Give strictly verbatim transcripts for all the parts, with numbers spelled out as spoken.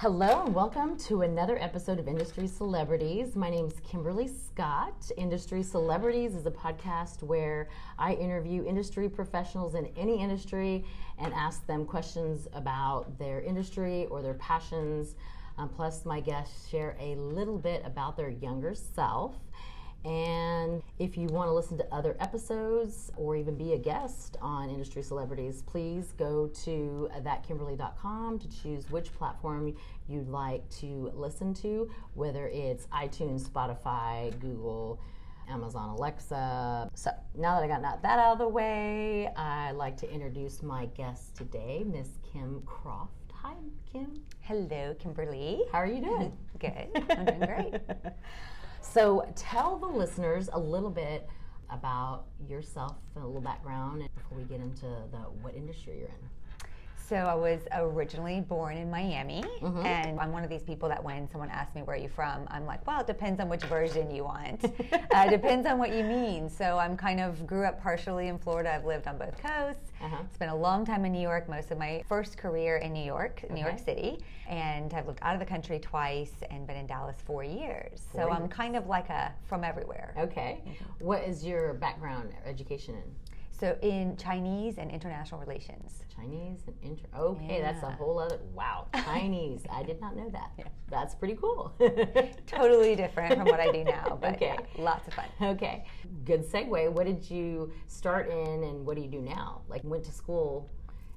Hello and welcome to another episode of Industry Celebrities. My name is Kimberly Scott. Industry Celebrities is a podcast where I interview industry professionals in any industry and ask them questions about their industry or their passions. Um, plus, my guests share a little bit about their younger self. And if you want to listen to other episodes or even be a guest on Industry Celebrities, please go to that kimberly dot com to choose which platform you'd like to listen to, whether it's iTunes, Spotify, Google, Amazon Alexa. So now that I got that out of the way, I'd like to introduce my guest today, Miss Kim Croft. Hi, Kim. Hello, Kimberly. How are you doing? Good. I'm doing great. So tell the listeners a little bit about yourself, a little background, before we get into the what industry you're in. So I was originally born in Miami, mm-hmm. and I'm one of these people that when someone asks me, where are you from? I'm like, well, it depends on which version you want. It uh, depends on what you mean. So I'm kind of grew up partially in Florida. I've lived on both coasts. Uh-huh. Spent a long time in New York, most of my first career in New York, New okay. York City. And I've lived out of the country twice and been in Dallas four years. Four so years. I'm kind of like a from everywhere. Okay. Mm-hmm. What is your background or education in? So in Chinese and international relations. Chinese and inter. Okay, yeah. That's a whole other. Wow, Chinese. I did not know that. Yeah. That's pretty cool. Totally different from what I do now, but okay. Yeah, lots of fun. Okay, good segue. What did you start in, and what do you do now? Like, went to school.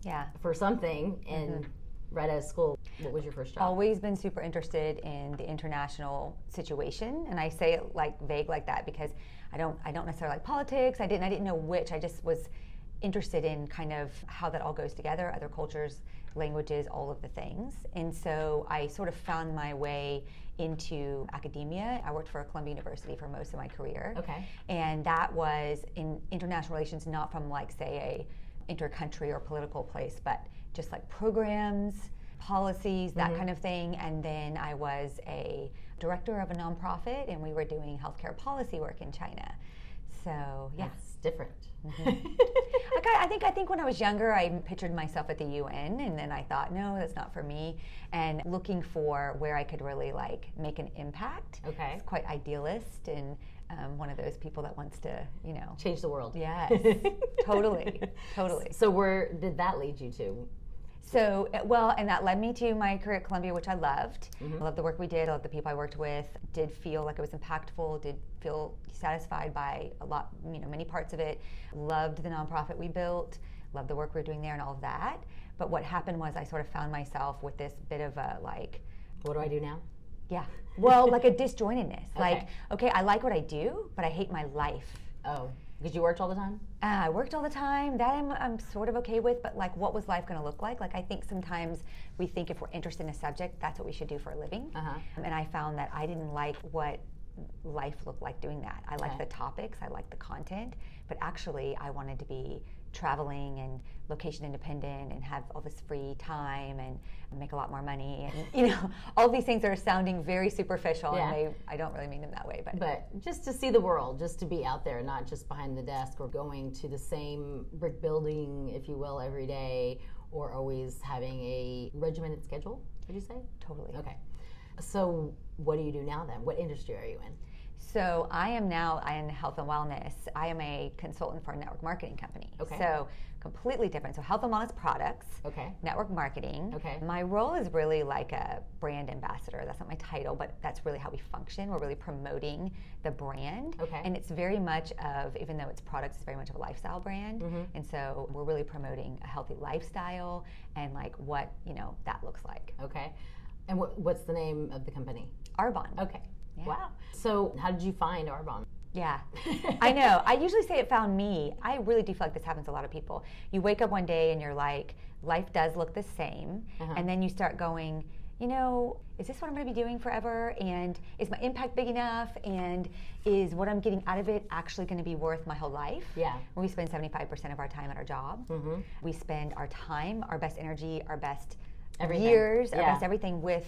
Yeah. For something, and mm-hmm. right out of school, what was your first job? Always been super interested in the international situation, and I say it like vague like that because. I don't I don't necessarily like politics. I didn't I didn't know which. I just was interested in kind of how that all goes together, other cultures, languages, all of the things. And so I sort of found my way into academia. I worked for Columbia University for most of my career. Okay. And that was in international relations, not from like say a inter-country or political place, but just like programs, policies, that mm-hmm. kind of thing. And then I was a director of a nonprofit, and we were doing healthcare policy work in China. So yeah, that's different. Mm-hmm. Like I, I think I think when I was younger, I pictured myself at the U N, and then I thought, no, that's not for me. And looking for where I could really like make an impact. Okay, it's quite idealist and. Um, one of those people that wants to, you know, change the world. Yes, totally, totally. So where did that lead you to? So, well, and that led me to my career at Columbia, which I loved. Mm-hmm. I loved the work we did. I loved the people I worked with. Did feel like it was impactful. Did feel satisfied by a lot, you know, many parts of it. Loved the nonprofit we built. Loved the work we were doing there and all of that. But what happened was I sort of found myself with this bit of a, like... What do I do now? Yeah. Well, like a disjointedness. Okay. Like, okay, I like what I do, but I hate my life. Oh. Because you worked all the time? Uh, I worked all the time. That I'm, I'm sort of okay with, but like, what was life going to look like? Like, I think sometimes we think if we're interested in a subject, that's what we should do for a living. Uh-huh. Um, and I found that I didn't like what life looked like doing that. I liked okay. the topics, I liked the content, but actually I wanted to be traveling and location independent and have all this free time and make a lot more money and you know all these things are sounding very superficial yeah. and they, I don't really mean them that way but but just to see the world, just to be out there, not just behind the desk or going to the same brick building, if you will, every day or always having a regimented schedule. Would you say? Totally. Okay. So what do you do now then? What industry are you in? So I am now in health and wellness. I am a consultant for a network marketing company. Okay. So completely different. So health and wellness products, okay. network marketing. Okay. My role is really like a brand ambassador. That's not my title, but that's really how we function. We're really promoting the brand. Okay. And it's very much of, even though it's products, it's very much of a lifestyle brand. Mm-hmm. And so we're really promoting a healthy lifestyle and like what, you know, that looks like. Okay. And what, what's the name of the company? Arbonne. Okay. Yeah. Wow. So how did you find Arbonne? Yeah. I know. I usually say it found me. I really do feel like this happens to a lot of people. You wake up one day and you're like, life does look the same. Uh-huh. And then you start going, you know, is this what I'm going to be doing forever? And is my impact big enough? And is what I'm getting out of it actually going to be worth my whole life? Yeah. We spend seventy-five percent of our time at our job. Mm-hmm. We spend our time, our best energy, our best everything. years, yeah. our best everything with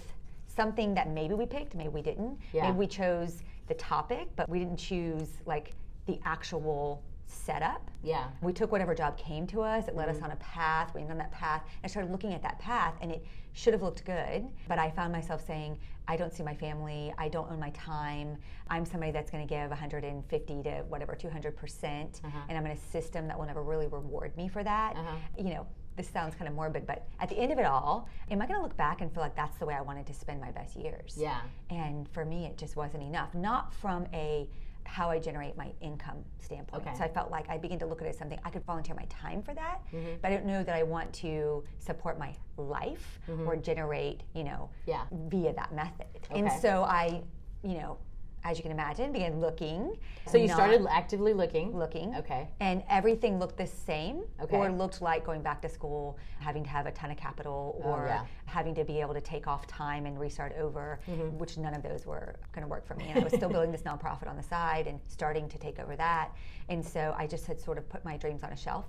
something that maybe we picked, maybe we didn't. Yeah. Maybe we chose the topic, but we didn't choose like the actual setup. Yeah. We took whatever job came to us, it led mm-hmm. us on a path, we went on that path, and I started looking at that path, and it should have looked good, but I found myself saying, I don't see my family, I don't own my time, I'm somebody that's gonna give one hundred fifty to whatever, two hundred percent, uh-huh. and I'm in a system that will never really reward me for that. Uh-huh. You know, this sounds kind of morbid, but at the end of it all, am I gonna look back and feel like that's the way I wanted to spend my best years? Yeah. And for me, it just wasn't enough, not from a how I generate my income standpoint. Okay. So I felt like I began to look at it as something, I could volunteer my time for that, mm-hmm. but I don't know that I want to support my life mm-hmm. or generate, you know, yeah. via that method. Okay. And so I, you know, as you can imagine, began looking. So you started actively looking? Looking. Okay. And everything looked the same okay. or looked like going back to school, having to have a ton of capital or oh, yeah. having to be able to take off time and restart over, mm-hmm. which none of those were going to work for me. And I was still building this nonprofit on the side and starting to take over that. And so I just had sort of put my dreams on a shelf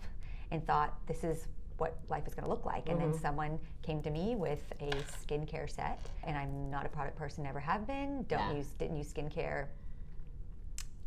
and thought, this is what life is going to look like. And mm-hmm. then someone came to me with a skincare set, and I'm not a product person, never have been, don't yeah. use, didn't use skincare.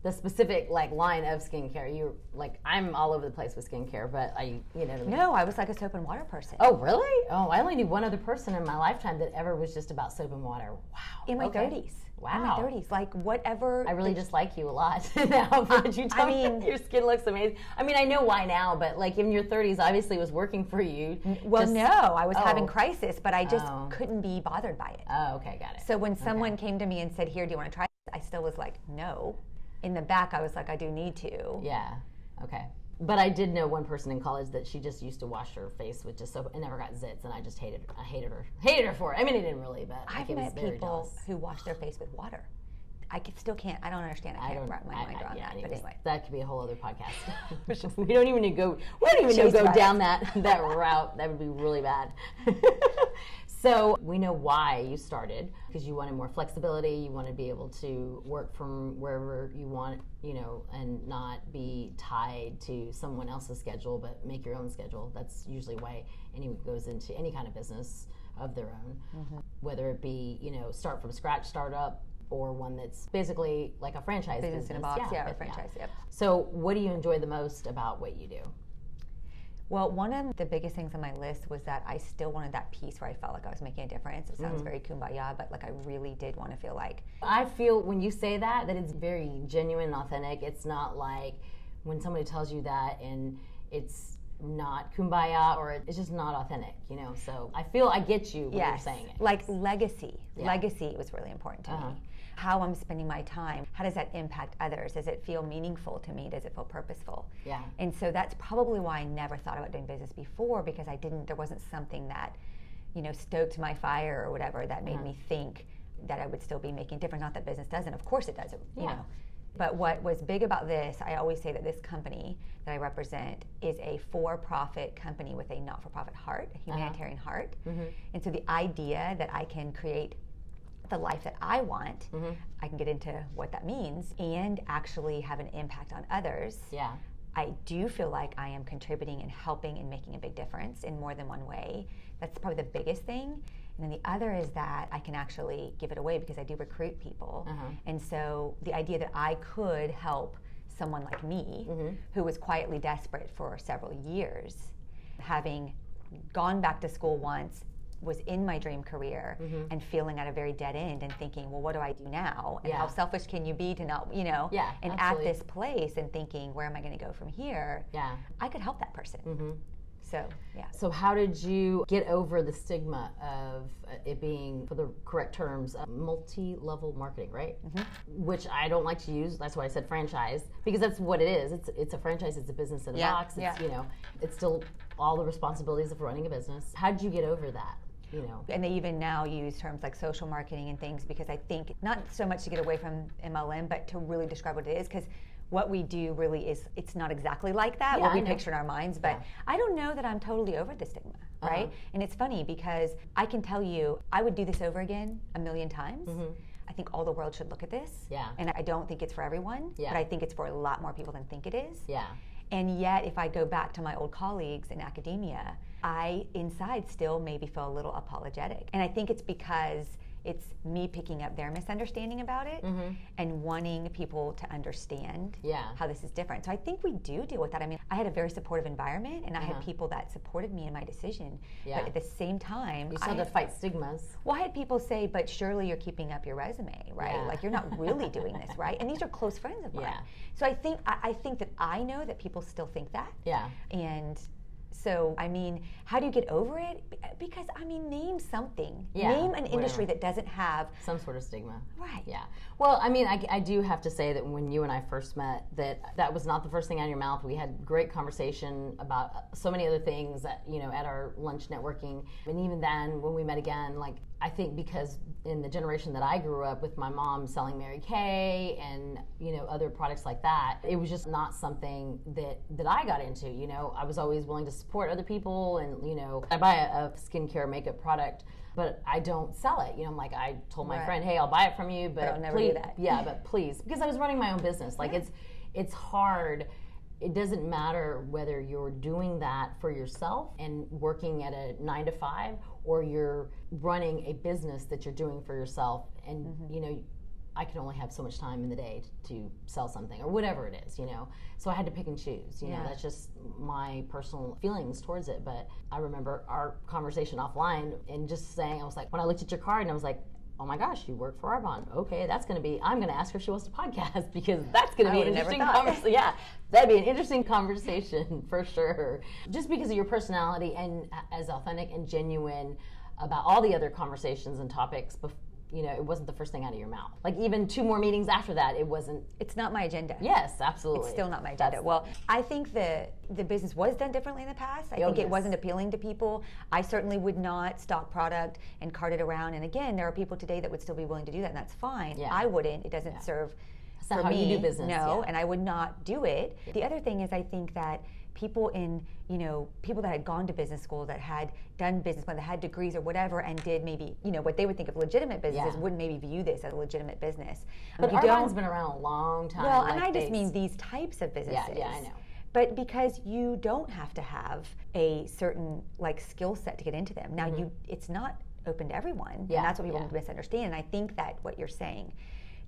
The specific like line of skincare, you like, I'm all over the place with skincare, but I, you know what I mean? No, I was like a soap and water person. Oh, really? Oh, I only knew one other person in my lifetime that ever was just about soap and water. Wow. In my okay. thirties. Wow. In my thirties. Like, whatever. I really just like you a lot now. But you tell I mean, me your skin looks amazing. I mean, I know why now, but like in your thirties, obviously it was working for you. Well, just, no, I was oh. having crisis, but I just oh. couldn't be bothered by it. Oh, okay, got it. So when someone okay. came to me and said, here, do you want to try this? I still was like, no. In the back, I was like, I do need to. Yeah, okay. But I did know one person in college that she just used to wash her face with just soap and never got zits, and I just hated her. I hated her. Hated her for it. I mean, it didn't really, but like, I've it was met very people jealous. Who wash their face with water. I can, still can't. I don't understand. I, I can't wrap my I, mind around yeah, that. Anyways, but anyway, that could be a whole other podcast. we don't even need to go. We don't even need to go right. down that that route. That would be really bad. So we know why you started, because you wanted more flexibility, you wanted to be able to work from wherever you want, you know, and not be tied to someone else's schedule, but make your own schedule. That's usually why anyone goes into any kind of business of their own, mm-hmm. whether it be, you know, start from scratch, startup, or one that's basically like a franchise business. business. In a box, yeah, yeah, or a franchise, yeah. Yep. So what do you enjoy the most about what you do? Well, one of the biggest things on my list was that I still wanted that piece where I felt like I was making a difference. It sounds mm-hmm. very kumbaya, but like I really did want to feel like... I feel when you say that, that it's very genuine and authentic. It's not like when somebody tells you that and it's not kumbaya or it's just not authentic, you know? So I feel I get you when yes. you're saying it. Like legacy. Yeah. Legacy was really important to uh-huh. me. How I'm spending my time, how does that impact others? Does it feel meaningful to me? Does it feel purposeful? Yeah. And so that's probably why I never thought about doing business before, because I didn't, there wasn't something that, you know, stoked my fire or whatever that made mm-hmm. me think that I would still be making a difference. Not that business doesn't, of course it does, you yeah. know. But what was big about this, I always say that this company that I represent is a for-profit company with a not-for-profit heart, a humanitarian uh-huh. heart. Mm-hmm. And so the idea that I can create the life that I want, mm-hmm. I can get into what that means, and actually have an impact on others. Yeah, I do feel like I am contributing and helping and making a big difference in more than one way. That's probably the biggest thing. And then the other is that I can actually give it away because I do recruit people. Uh-huh. And so the idea that I could help someone like me, mm-hmm. who was quietly desperate for several years, having gone back to school once, was in my dream career mm-hmm. and feeling at a very dead end and thinking, well, what do I do now? And yeah. how selfish can you be to not, you know, yeah, and absolutely. At this place and thinking, where am I going to go from here? Yeah. I could help that person. Mm-hmm. So, yeah. So how did you get over the stigma of it being, for the correct terms, multi-level marketing, right? Mm-hmm. Which I don't like to use. That's why I said franchise, because that's what it is. It's it's a franchise. It's a business in a yeah. box. It's, yeah. you know, it's still all the responsibilities of running a business. How did you get over that? You know. And they even now use terms like social marketing and things, because I think not so much to get away from M L M, but to really describe what it is, because what we do really is, it's not exactly like that, yeah, what we picture in our minds, but yeah. I don't know that I'm totally over the stigma, uh-huh. right? And it's funny because I can tell you, I would do this over again a million times. Mm-hmm. I think all the world should look at this. Yeah. And I don't think it's for everyone, yeah. but I think it's for a lot more people than think it is. Yeah. And yet, if I go back to my old colleagues in academia, I inside still maybe feel a little apologetic. And I think it's because It's me picking up their misunderstanding about it mm-hmm. and wanting people to understand yeah. how this is different. So I think we do deal with that. I mean, I had a very supportive environment, and uh-huh. I had people that supported me in my decision. Yeah. But at the same time, you still I had to fight stigmas. Well, I had people say, but surely you're keeping up your resume, right? Yeah. Like, you're not really doing this, right? And these are close friends of mine. Yeah. So I think I, I think that I know that people still think that. Yeah. And so, I mean, how do you get over it? Because, I mean, name something. Yeah, name an industry whatever. that doesn't have some sort of stigma. Right. Yeah. Well, I mean, I, I do have to say that when you and I first met, that that was not the first thing out of your mouth. We had great conversation about so many other things that, you know, at our lunch networking. And even then, when we met again, like, I think because in the generation that I grew up with, my mom selling Mary Kay and, you know, other products like that, it was just not something that, that I got into. You know, I was always willing to support other people, and, you know, I buy a, a skincare makeup product, but I don't sell it. You know, I'm like, I told my right. friend, hey, I'll buy it from you, but, but I'll never please, do that. Yeah, but please, because I was running my own business. Like, yeah. it's it's hard. It doesn't matter whether you're doing that for yourself and working at a nine to five, or you're running a business that you're doing for yourself. And, mm-hmm. you know, I can only have so much time in the day to, to sell something or whatever it is, you know. So I had to pick and choose, you yeah. know. That's just my personal feelings towards it. But I remember our conversation offline and just saying, I was like, when I looked at your card and I was like, oh my gosh, you work for Arbonne. Okay, that's going to be, I'm going to ask her if she wants to podcast, because that's going to be an interesting conversation. Yeah, that'd be an interesting conversation for sure. Just because of your personality and as authentic and genuine about all the other conversations and topics, you know, it wasn't the first thing out of your mouth. Like, even two more meetings after that, it wasn't. It's not my agenda. Yes, absolutely. It's still not my agenda. That's well, I think the the business was done differently in the past. I oh, think yes. it wasn't appealing to people. I certainly would not stock product and cart it around. And again, there are people today that would still be willing to do that, and that's fine. Yeah. I wouldn't. It doesn't yeah. serve that's for not how me. You do business. No, yeah. and I would not do it. Yeah. The other thing is, I think that people in, you know, people that had gone to business school, that had done business, that had degrees or whatever, and did maybe, you know, what they would think of legitimate businesses yeah. wouldn't maybe view this as a legitimate business. But Arbonne's been around a long time. Well, like, and I just mean these types of businesses. Yeah, yeah, I know. But because you don't have to have a certain, like, skill set to get into them. Now, mm-hmm. you, it's not open to everyone, yeah, and that's what people yeah. misunderstand. And I think that what you're saying,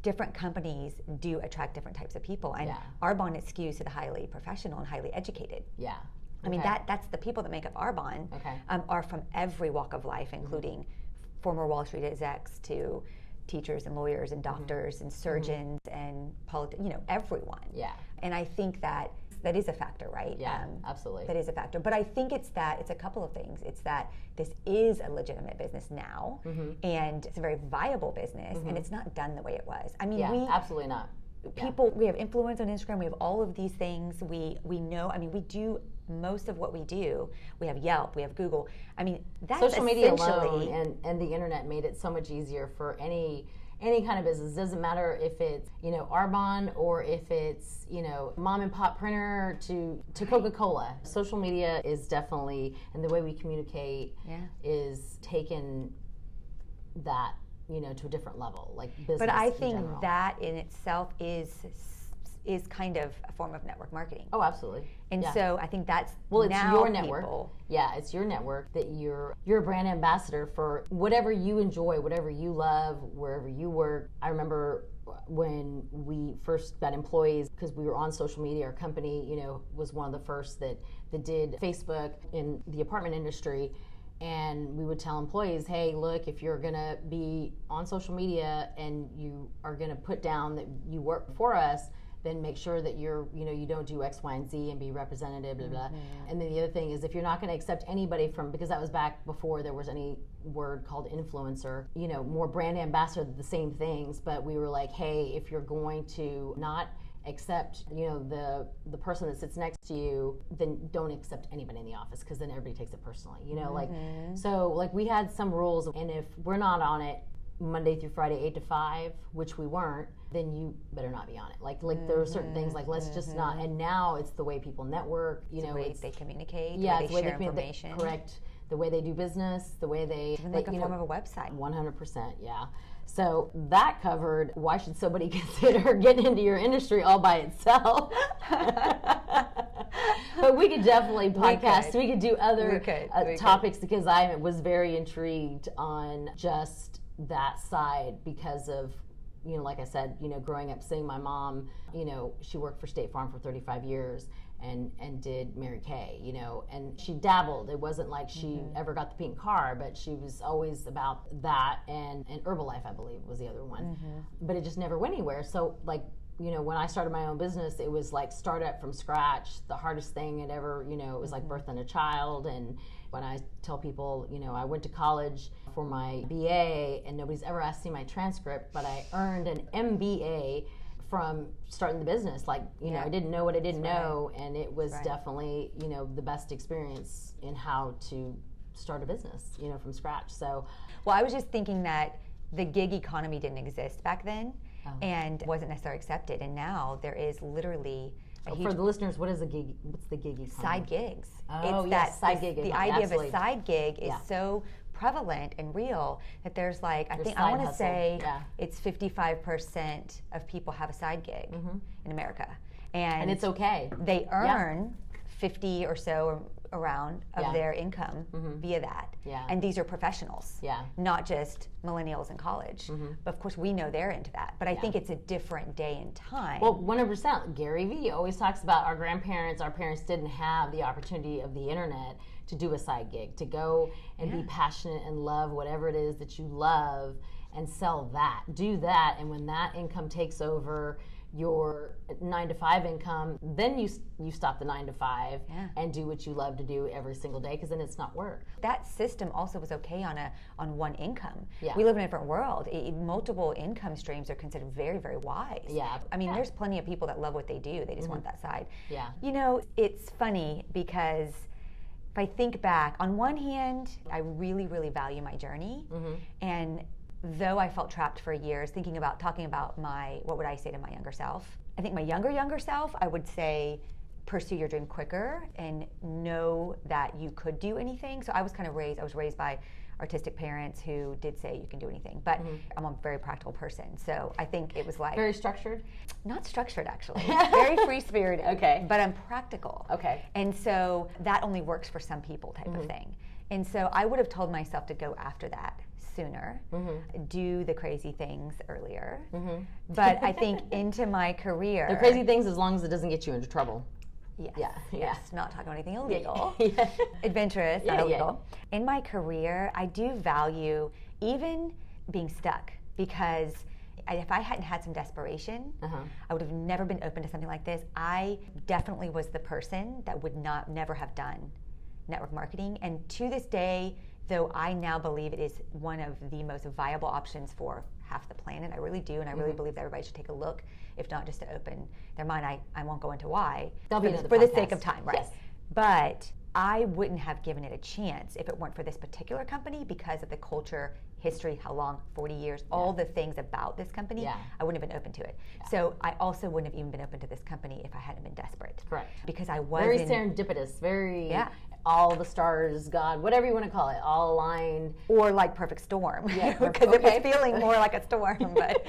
different companies do attract different types of people, and yeah. Arbonne is skews to the highly professional and highly educated. Yeah, okay. I mean that—that's the people that make up Arbonne. Okay, um, are from every walk of life, including mm-hmm. former Wall Street execs to teachers and lawyers and doctors mm-hmm. and surgeons mm-hmm. and politi—you know, everyone. Yeah, and I think that that is a factor, right? Yeah, um, absolutely. That is a factor, but I think it's that it's a couple of things. It's that this is a legitimate business now, mm-hmm. and it's a very viable business, mm-hmm. and it's not done the way it was. I mean, yeah, we absolutely not. People, yeah. we have influence on Instagram. We have all of these things. We we know. I mean, we do most of what we do. We have Yelp. We have Google. I mean, that's social media alone, and and the internet made it so much easier for any. Any kind of business. Doesn't matter if it's, you know, Arbonne or if it's, you know, mom and pop printer to, to Coca-Cola. Social media is definitely, and the way we communicate yeah. is taken that, you know, to a different level, like business. But I in think general. That in itself is is kind of a form of network marketing. Oh, absolutely. And yeah. so I think that's well, it's now your network. People. Yeah, it's your network that you're you're a brand ambassador for whatever you enjoy, whatever you love, wherever you work. I remember when we first got employees, because we were on social media, our company, you know, was one of the first that that did Facebook in the apartment industry. And we would tell employees, hey, look, if you're going to be on social media and you are going to put down that you work for us, then make sure that you're, you know, you don't do X, Y, and Z and be representative, blah, blah, blah. Mm-hmm. And then the other thing is, if you're not going to accept anybody from, because that was back before there was any word called influencer, you know, more brand ambassador, the same things, but we were like, hey, if you're going to not accept, you know, the the person that sits next to you, then don't accept anybody in the office, because then everybody takes it personally, you know, mm-hmm. like, so, like, we had some rules, and if we're not on it Monday through Friday, eight to five, which we weren't, then you better not be on it. Like, like mm-hmm. there are certain things, like, let's mm-hmm. just not. And now it's the way people network, you it's know. The way it's, they communicate, yeah, the way they, the way share they share information. They, correct. The way they do business, the way they... Even like they, you a know, form of a website. one hundred percent, yeah. So that covered, why should somebody consider getting into your industry all by itself? But we could definitely podcast. We could, we could do other we could. We uh, could. topics, because I was very intrigued on just... that side because of, you know, like I said, you know, growing up seeing my mom, you know, she worked for State Farm for thirty-five years and, and did Mary Kay, you know, and she dabbled. It wasn't like she mm-hmm. ever got the pink car, but she was always about that, and, and Herbalife, I believe, was the other one. Mm-hmm. But it just never went anywhere. So, like, you know, when I started my own business, it was like start up from scratch, the hardest thing it ever, you know, it was mm-hmm. like birthing a child. And when I tell people, you know, I went to college for my B A and nobody's ever asked to see my transcript, but I earned an M B A from starting the business. Like, you yeah. know, I didn't know what I didn't That's know. Right. And it was That's right. definitely, you know, the best experience in how to start a business, you know, from scratch. So, well, I was just thinking that the gig economy didn't exist back then. Oh. And wasn't necessarily accepted, and now there is literally a oh, huge for the listeners. What is a gig? What's the gig economy? Side gigs. Oh, it's yes, that side gig. The idea absolutely. Of a side gig is yeah. so prevalent and real that there's like I Your think I want to say yeah. it's fifty-five percent of people have a side gig mm-hmm. in America, and, and it's okay. They earn yeah. fifty or so around of yeah. their income mm-hmm. via that. Yeah. And these are professionals, yeah. not just millennials in college. Mm-hmm. But of course we know they're into that. But I yeah. think it's a different day and time. Well, one hundred percent. Gary V always talks about our grandparents, our parents didn't have the opportunity of the internet to do a side gig, to go and yeah. be passionate and love whatever it is that you love and sell that. Do that, and when that income takes over your nine to five income, then you you stop the nine to five yeah. and do what you love to do every single day, because then it's not work. That system also was okay on a on one income. Yeah. We live in a different world. It, multiple income streams are considered very, very wise. Yeah. I mean, yeah. there's plenty of people that love what they do. They just mm-hmm. want that side. Yeah. You know, it's funny because if I think back, on one hand, I really, really value my journey, mm-hmm. and though I felt trapped for years thinking about talking about my, what would I say to my younger self? I think my younger, younger self, I would say, pursue your dream quicker and know that you could do anything. So I was kind of raised, I was raised by artistic parents who did say you can do anything, but mm-hmm. I'm a very practical person. So I think it was like. Very structured? Not structured, actually. Very free-spirited. Okay. But I'm practical. Okay. And so that only works for some people type mm-hmm. of thing. And so I would have told myself to go after that sooner, mm-hmm. do the crazy things earlier. Mm-hmm. But I think into my career. The crazy things as long as it doesn't get you into trouble. Yes, yeah, yes. Yeah. Not talking about anything illegal. Yeah. Adventurous, yeah, not illegal. Yeah. In my career, I do value even being stuck, because if I hadn't had some desperation, uh-huh. I would have never been open to something like this. I definitely was the person that would not never have done network marketing. And to this day, though I now believe it is one of the most viable options for half the planet, I really do, and I really mm-hmm. believe that everybody should take a look, if not just to open their mind. I, I won't go into why, for, be for the sake of time, right? Yes. But I wouldn't have given it a chance if it weren't for this particular company, because of the culture, history, how long, forty years, yeah. all the things about this company, yeah. I wouldn't have been open to it. Yeah. So I also wouldn't have even been open to this company if I hadn't been desperate. Correct. Because I was Very in, serendipitous, very, yeah. all the stars, God, whatever you want to call it, all aligned. Or like perfect storm, because yeah, okay. it was feeling more like a storm. But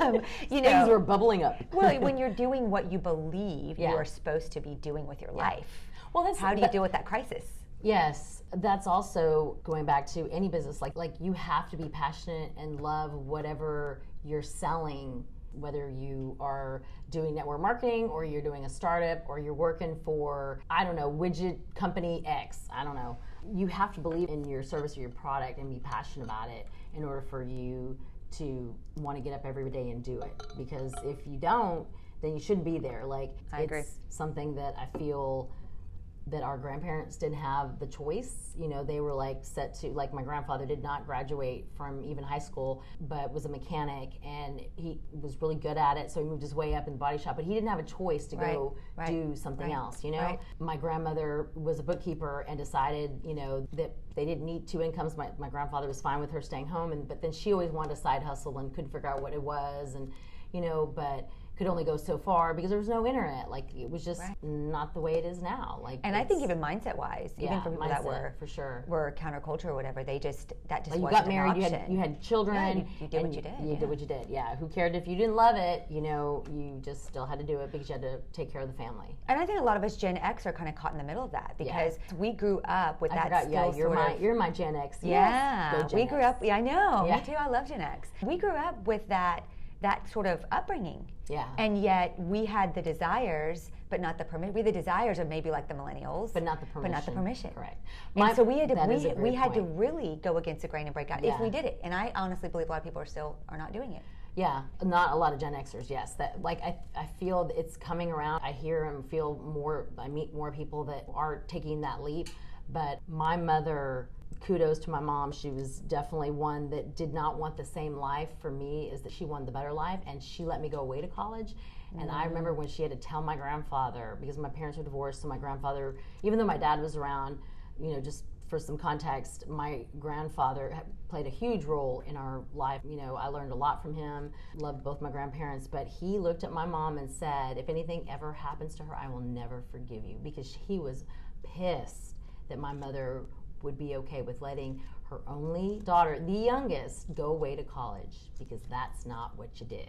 um, you know, things were bubbling up. Well, when you're doing what you believe yeah. you are supposed to be doing with your yeah. life, well, that's, how do you that, deal with that crisis? Yes, that's also going back to any business. Like, like you have to be passionate and love whatever you're selling, whether you are doing network marketing or you're doing a startup or you're working for, I don't know, widget company X, I don't know. You have to believe in your service or your product and be passionate about it in order for you to want to get up every day and do it. Because if you don't, then you shouldn't be there. Like, I it's agree. Something that I feel that our grandparents didn't have the choice. You know, they were like set to, like my grandfather did not graduate from even high school, but was a mechanic, and he was really good at it, so he moved his way up in the body shop, but he didn't have a choice to right, go right, do something right, else, you know? Right. My grandmother was a bookkeeper and decided, you know, that they didn't need two incomes. My, my grandfather was fine with her staying home, and but then she always wanted a side hustle and couldn't figure out what it was, and you know, but could only go so far because there was no internet. Like, it was just right. not the way it is now. Like, and I think even mindset wise, yeah, even for people mindset, that were for sure were counterculture or whatever, they just that just like wasn't you got married, an option. You had, you had children, yeah, you, you did what you did, you yeah. did what you did. Yeah, who cared if you didn't love it? You know, you just still had to do it because you had to take care of the family. And I think a lot of us Gen X are kind of caught in the middle of that because yeah. we grew up with I that. Forgot, still yeah, you're sort my of, you're my Gen X. Yeah, yes, Gen we grew X. up. Yeah, I know. Yeah. Me too. I love Gen X. We grew up with that. that sort of upbringing. Yeah. And yet we had the desires, but not the permission. We had the desires of maybe like the millennials. But not the permission. But not the permission. Correct. My, and so we had to we, we had point. to really go against the grain and break out yeah. if we did it. And I honestly believe a lot of people are still are not doing it. Yeah, not a lot of Gen Xers, yes. That like I, I feel it's coming around. I hear and feel more, I meet more people that are taking that leap. But my mother, kudos to my mom, she was definitely one that did not want the same life for me as that she wanted the better life, and she let me go away to college. And mm. I remember when she had to tell my grandfather, because my parents were divorced, so my grandfather, even though my dad was around, you know, just for some context, my grandfather played a huge role in our life. You know, I learned a lot from him, loved both my grandparents, but he looked at my mom and said, if anything ever happens to her, I will never forgive you, because he was pissed that my mother would be okay with letting her only daughter, the youngest, go away to college, because that's not what you did.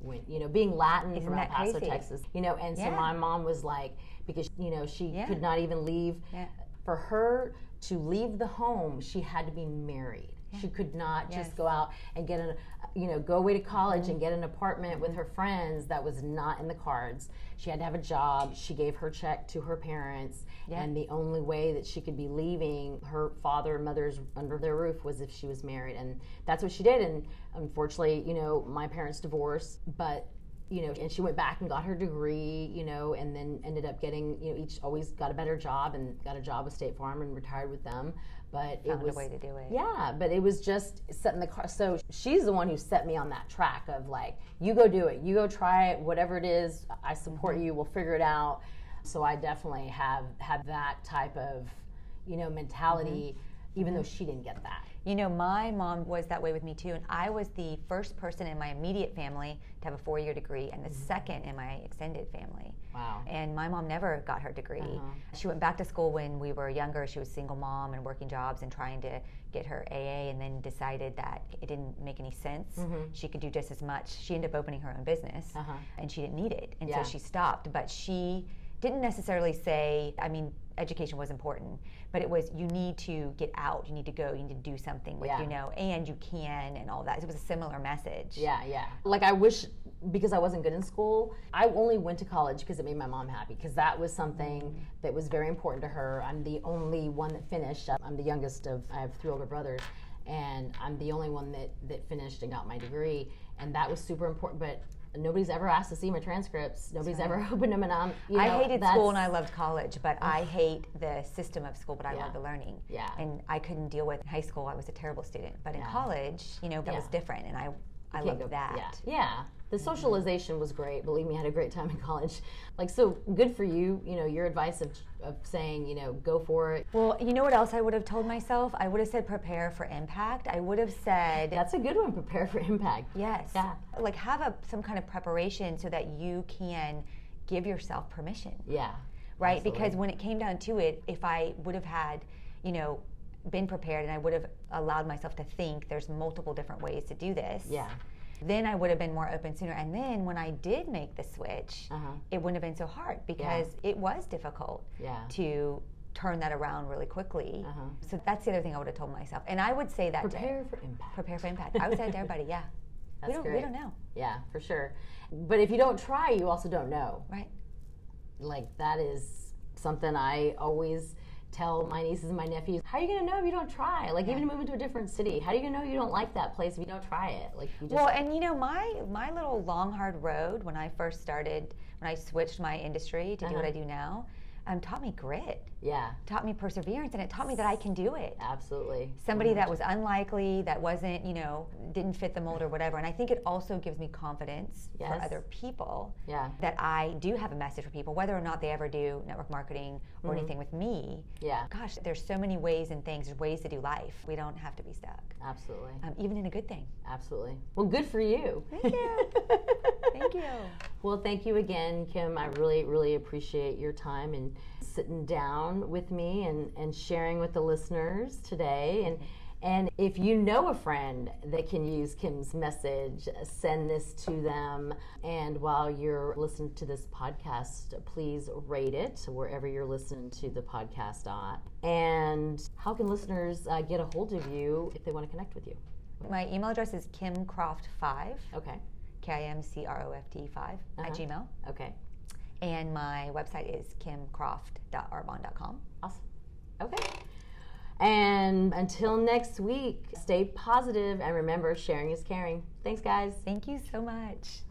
When, you know, being Latin Isn't from El Paso, crazy? Texas, you know, and yeah. so my mom was like, because, you know, she yeah. could not even leave. Yeah. For her to leave the home, she had to be married. Yeah. She could not yes. just go out and get an, you know, go away to college mm-hmm. and get an apartment mm-hmm. with her friends. That was not in the cards. She had to have a job. She gave her check to her parents. Yeah. And the only way that she could be leaving her father and mother's under their roof was if she was married. And that's what she did. And unfortunately, you know, my parents divorced, but you know, and she went back and got her degree, you know, and then ended up getting, you know, each always got a better job and got a job with State Farm and retired with them. But Found it was a way to do it. Yeah, but it was just setting the car. So she's the one who set me on that track of like, you go do it, you go try it, whatever it is, I support mm-hmm. you, we'll figure it out. So I definitely have had that type of, you know, mentality, mm-hmm. even mm-hmm. though she didn't get that. You know, my mom was that way with me too, and I was the first person in my immediate family to have a four-year degree, and the mm-hmm. second in my extended family. Wow. And my mom never got her degree. Uh-huh. She went back to school when we were younger. She was a single mom and working jobs and trying to get her A A, and then decided that it didn't make any sense. Mm-hmm. She could do just as much. She ended up opening her own business, uh-huh. and she didn't need it, and yeah. so she stopped. But she didn't necessarily say, I mean, education was important, but it was, you need to get out, you need to go, you need to do something with, yeah. you know, and you can, and all that. It was a similar message. Yeah, yeah. Like, I wish, because I wasn't good in school, I only went to college because it made my mom happy, because that was something mm-hmm. that was very important to her. I'm the only one that finished. I'm the youngest of, I have three older brothers, and I'm the only one that, that finished and got my degree, and that was super important, but nobody's ever asked to see my transcripts. Nobody's right. ever opened them, and I'm. You know, I hated school and I loved college, but I hate the system of school. But I yeah. love the learning. Yeah. And I couldn't deal with in high school. I was a terrible student, but yeah. in college, you know, that yeah. was different, and I, I loved go, that. Yeah. yeah. The socialization was great. Believe me, I had a great time in college. Like, so good for you, you know, your advice of of saying, you know, go for it. Well, you know what else I would have told myself? I would have said prepare for impact. I would have said... That's a good one, prepare for impact. Yes. Yeah. Like, have a some kind of preparation so that you can give yourself permission. Yeah. Right? Absolutely. Because when it came down to it, if I would have had, you know, been prepared and I would have allowed myself to think there's multiple different ways to do this. Yeah. Then I would have been more open sooner. And then when I did make the switch, uh-huh. it wouldn't have been so hard, because yeah. it was difficult yeah. to turn that around really quickly. Uh-huh. So that's the other thing I would have told myself. And I would say that prepare to, for impact. Prepare for impact. I would say that to everybody, yeah. That's we don't, great. We don't know. Yeah, for sure. But if you don't try, you also don't know. Right. Like, that is something I always tell my nieces and my nephews, how are you going to know if you don't try? Like, yeah. even moving to a different city, how are you going to know you don't like that place if you don't try it? Like, you just well, and you know, my my little long, hard road when I first started, when I switched my industry to uh-huh. do what I do now, um, taught me grit. Yeah. Taught me perseverance, and it taught me that I can do it. Absolutely. Somebody that was unlikely, that wasn't, you know, didn't fit the mold or whatever. And I think it also gives me confidence yes. for other people yeah. that I do have a message for people, whether or not they ever do network marketing or mm-hmm. anything with me. Yeah. Gosh, there's so many ways and things. There's ways to do life. We don't have to be stuck. Absolutely. Um, even in a good thing. Absolutely. Well, good for you. Thank you. Thank you. Well, thank you again, Kim. I really, really appreciate your time and sitting down with me and, and sharing with the listeners today. And and if you know a friend that can use Kim's message, send this to them. And while you're listening to this podcast, please rate it wherever you're listening to the podcast on. And how can listeners uh, get a hold of you if they want to connect with you? My email address is kim croft five. Okay. K I M C R O F T five uh-huh. at Gmail. Okay. And my website is kim croft dot arbonne dot com. Awesome. Okay. And until next week, stay positive and remember, sharing is caring. Thanks, guys. Thank you so much.